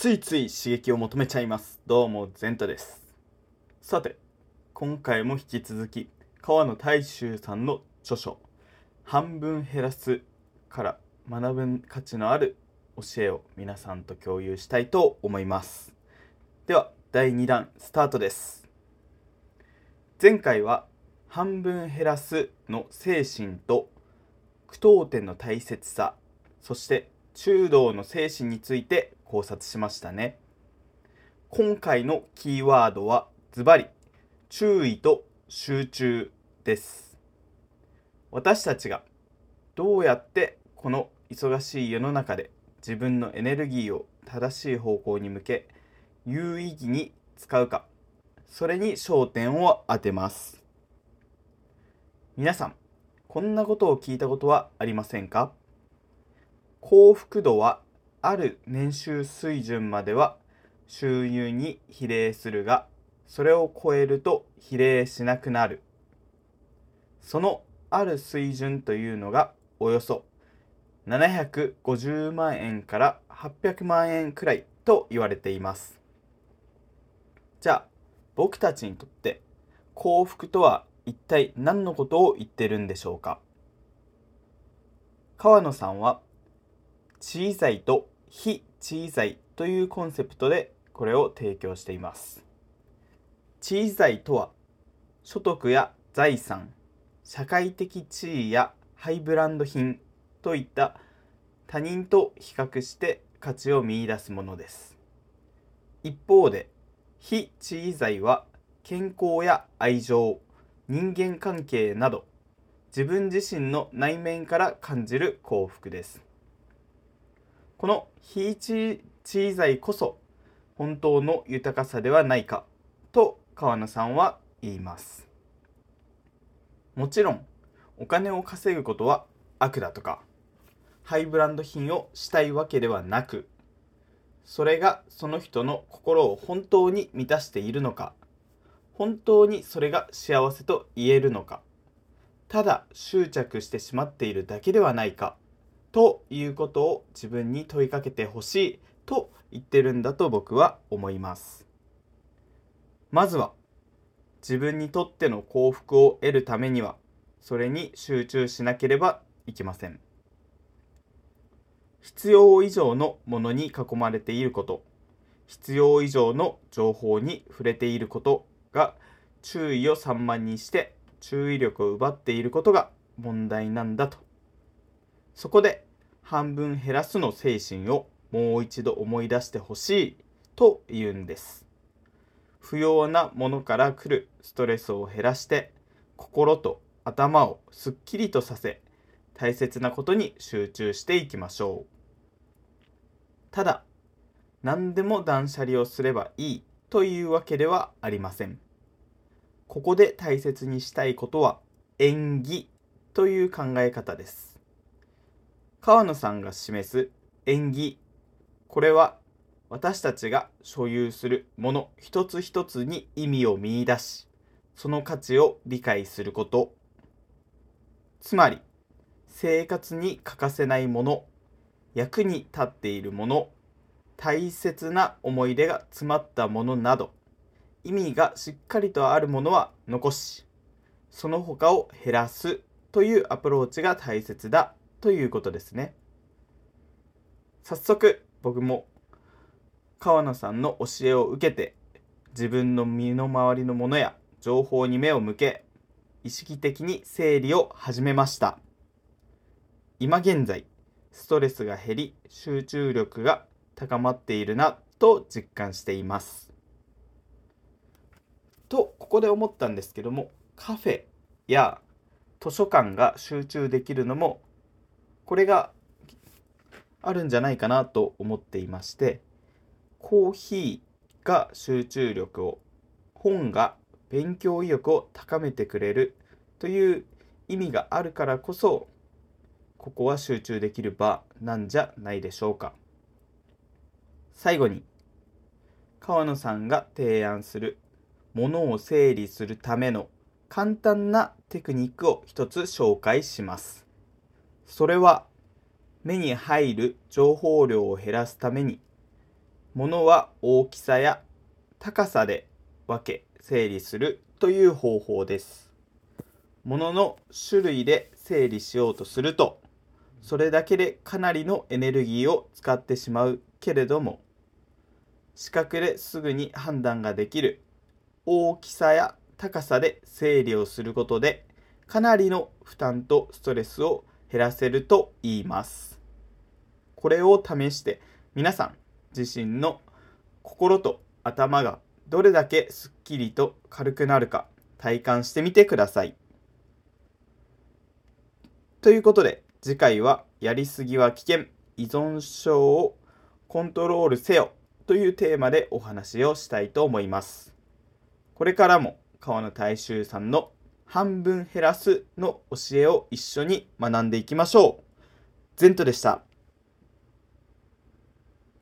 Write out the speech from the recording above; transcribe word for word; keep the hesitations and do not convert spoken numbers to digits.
ついつい刺激を求めちゃいます。どうもゼントです。さて、今回も引き続き川野泰周さんの著書半分減らすから学ぶ価値のある教えを皆さんと共有したいと思います。ではだいにだんスタートです。前回は半分減らすの精神と苦闘点の大切さ、そして中道の精神について考察しましたね。今回のキーワードはズバリ注意と集中です。私たちがどうやってこの忙しい世の中で自分のエネルギーを正しい方向に向け有意義に使うか、それに焦点を当てます。皆さん、こんなことを聞いたことはありませんか？幸福度はある年収水準までは収入に比例するが、それを超えると比例しなくなる。そのある水準というのがおよそななひゃくごじゅうまんえんからはっぴゃくまんえんくらいと言われています。じゃあ僕たちにとって幸福とは一体何のことを言ってるんでしょうか？川野さんは小さいと非小さいというコンセプトでこれを提供しています。小さいとは所得や財産、社会的地位やハイブランド品といった他人と比較して価値を見出すものです。一方で非小さいは健康や愛情、人間関係など自分自身の内面から感じる幸福です。この非小さいこそ本当の豊かさではないかと川野さんは言います。もちろんお金を稼ぐことは悪だとかハイブランド品をしたいわけではなく、それがその人の心を本当に満たしているのか、本当にそれが幸せと言えるのか、ただ執着してしまっているだけではないかということを自分に問いかけてほしいと言ってるんだと僕は思います。まずは自分にとっての幸福を得るためにはそれに集中しなければいけません。必要以上のものに囲まれていること、必要以上の情報に触れていることが注意を散漫にして注意力を奪っていることが問題なんだと。そこで半分減らすの精神をもう一度思い出してほしいと言うんです。不要なものから来るストレスを減らして心と頭をすっきりとさせ、大切なことに集中していきましょう。ただ、何でも断捨離をすればいいというわけではありません。ここで大切にしたいことは縁起という考え方です。川野さんが示す縁起、これは私たちが所有するもの一つ一つに意味を見出し、その価値を理解すること。つまり、生活に欠かせないもの、役に立っているもの、大切な思い出が詰まったものなど、意味がしっかりとあるものは残し、その他を減らすというアプローチが大切だということですね。早速僕も川野さんの教えを受けて自分の身の回りのものや情報に目を向け、意識的に整理を始めました。今現在ストレスが減り集中力が高まっているなと実感していますと、ここで思ったんですけども、カフェや図書館が集中できるのもこれがあるんじゃないかなと思っていまして、コーヒーが集中力を、本が勉強意欲を高めてくれるという意味があるからこそ、ここは集中できる場なんじゃないでしょうか。最後に川野さんが提案するものを整理するための簡単なテクニックを一つ紹介します。それは、目に入る情報量を減らすために物は大きさや高さで分け整理するという方法です。物の種類で整理しようとすると、それだけでかなりのエネルギーを使ってしまうけれども、視覚ですぐに判断ができる大きさや高さで整理をすることで、かなりの負担とストレスを減らせると言います。これを試して皆さん自身の心と頭がどれだけすっきりと軽くなるか体感してみてください。ということで次回はやりすぎは危険、依存症をコントロールせよというテーマでお話をしたいと思います。これからも川野泰周さんの半分減らすの教えを一緒に学んでいきましょう。ゼントでした。